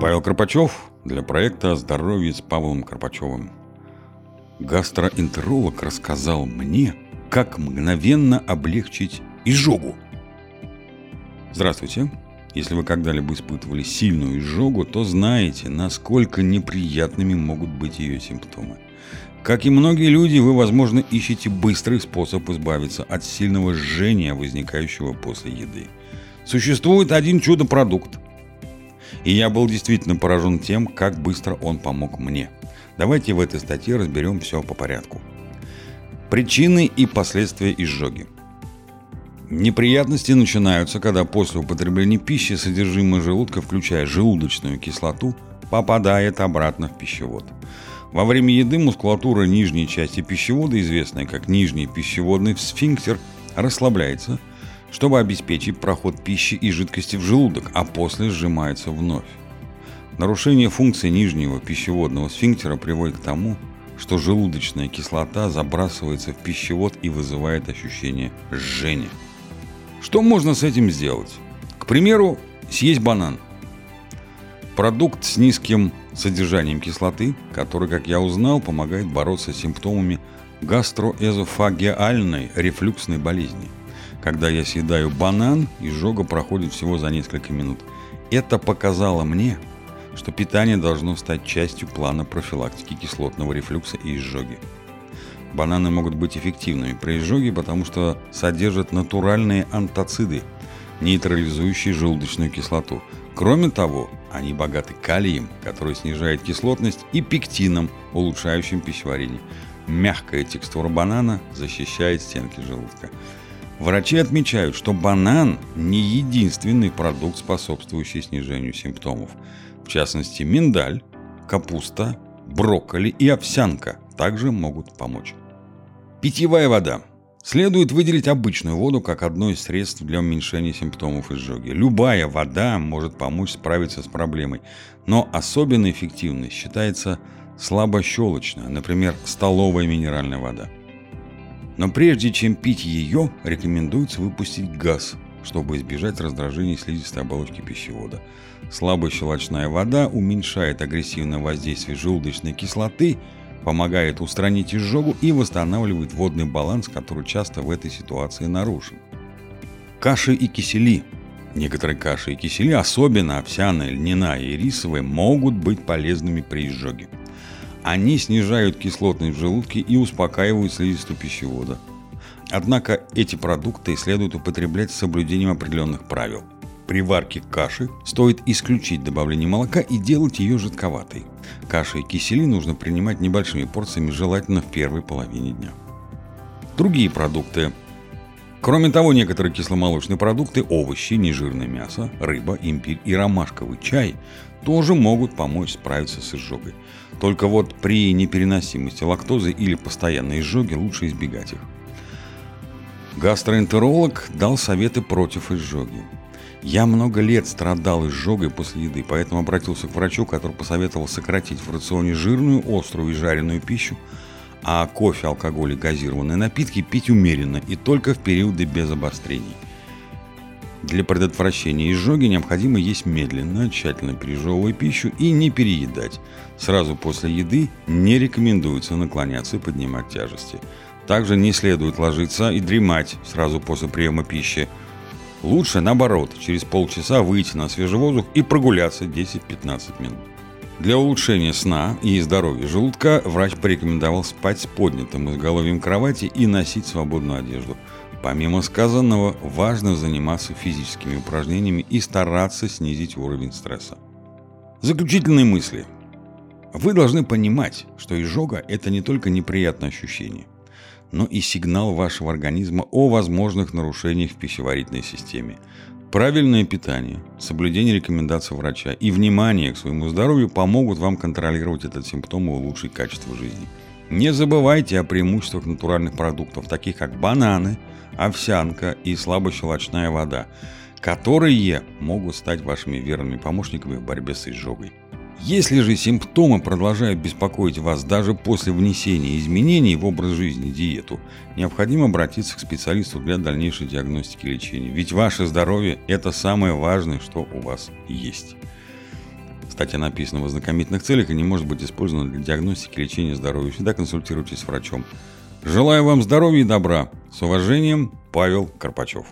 Павел Карпачев для проекта «Здоровье» с Павлом Карпачевым. Гастроэнтеролог рассказал мне, как мгновенно облегчить изжогу. Здравствуйте! Если вы когда-либо испытывали сильную изжогу, то знаете, насколько неприятными могут быть ее симптомы. Как и многие люди, вы, возможно, ищете быстрый способ избавиться от сильного жжения, возникающего после еды. Существует один чудо-продукт. И я был действительно поражен тем, как быстро он помог мне. Давайте в этой статье разберем все по порядку. Причины и последствия изжоги. Неприятности начинаются, когда после употребления пищи содержимое желудка, включая желудочную кислоту, попадает обратно в пищевод. Во время еды мускулатура нижней части пищевода, известная как нижний пищеводный сфинктер, расслабляется, чтобы обеспечить проход пищи и жидкости в желудок, а после сжимается вновь. Нарушение функции нижнего пищеводного сфинктера приводит к тому, что желудочная кислота забрасывается в пищевод и вызывает ощущение жжения. Что можно с этим сделать? К примеру, съесть банан. Продукт с низким содержанием кислоты, который, как я узнал, помогает бороться с симптомами гастроэзофагеальной рефлюксной болезни. Когда я съедаю банан, изжога проходит всего за несколько минут. Это показало мне, что питание должно стать частью плана профилактики кислотного рефлюкса и изжоги. Бананы могут быть эффективными при изжоге, потому что содержат натуральные антоциды, нейтрализующие желудочную кислоту. Кроме того, они богаты калием, который снижает кислотность, и пектином, улучшающим пищеварение. Мягкая текстура банана защищает стенки желудка. Врачи отмечают, что банан не единственный продукт, способствующий снижению симптомов. В частности, миндаль, капуста, брокколи и овсянка также могут помочь. Питьевая вода. Следует выделить обычную воду как одно из средств для уменьшения симптомов изжоги. Любая вода может помочь справиться с проблемой, но особенно эффективной считается слабощелочная, например, столовая минеральная вода. Но прежде чем пить ее, рекомендуется выпустить газ, чтобы избежать раздражения слизистой оболочки пищевода. Слабощелочная вода уменьшает агрессивное воздействие желудочной кислоты, помогает устранить изжогу и восстанавливает водный баланс, который часто в этой ситуации нарушен. Каши и кисели. Некоторые каши и кисели, особенно овсяная, льняная и рисовая, могут быть полезными при изжоге. Они снижают кислотность в желудке и успокаивают слизистую пищевода. Однако эти продукты следует употреблять с соблюдением определенных правил. При варке каши стоит исключить добавление молока и делать ее жидковатой. Каши и кисели нужно принимать небольшими порциями, желательно в первой половине дня. Другие продукты. Кроме того, некоторые кисломолочные продукты, овощи, нежирное мясо, рыба, имбирь и ромашковый чай тоже могут помочь справиться с изжогой. Только вот при непереносимости лактозы или постоянной изжоге лучше избегать их. Гастроэнтеролог дал советы против изжоги. Я много лет страдал изжогой после еды, поэтому обратился к врачу, который посоветовал сократить в рационе жирную, острую и жареную пищу, а кофе, алкоголь и газированные напитки пить умеренно и только в периоды без обострений. Для предотвращения изжоги необходимо есть медленно, тщательно пережевывая пищу и не переедать. Сразу после еды не рекомендуется наклоняться и поднимать тяжести. Также не следует ложиться и дремать сразу после приема пищи. Лучше, наоборот, через полчаса выйти на свежий воздух и прогуляться 10-15 минут. Для улучшения сна и здоровья желудка врач порекомендовал спать с поднятым изголовьем кровати и носить свободную одежду. Помимо сказанного, важно заниматься физическими упражнениями и стараться снизить уровень стресса. Заключительные мысли. Вы должны понимать, что изжога – это не только неприятное ощущение, но и сигнал вашего организма о возможных нарушениях в пищеварительной системе. Правильное питание, соблюдение рекомендаций врача и внимание к своему здоровью помогут вам контролировать этот симптом и улучшить качество жизни. Не забывайте о преимуществах натуральных продуктов, таких как бананы, овсянка и слабощелочная вода, которые могут стать вашими верными помощниками в борьбе с изжогой. Если же симптомы продолжают беспокоить вас даже после внесения изменений в образ жизни и диету, необходимо обратиться к специалисту для дальнейшей диагностики и лечения, ведь ваше здоровье – это самое важное, что у вас есть. статья написана в ознакомительных целях и не может быть использована для диагностики и лечения здоровья. Всегда консультируйтесь с врачом. Желаю вам здоровья и добра. С уважением, Павел Карпачев.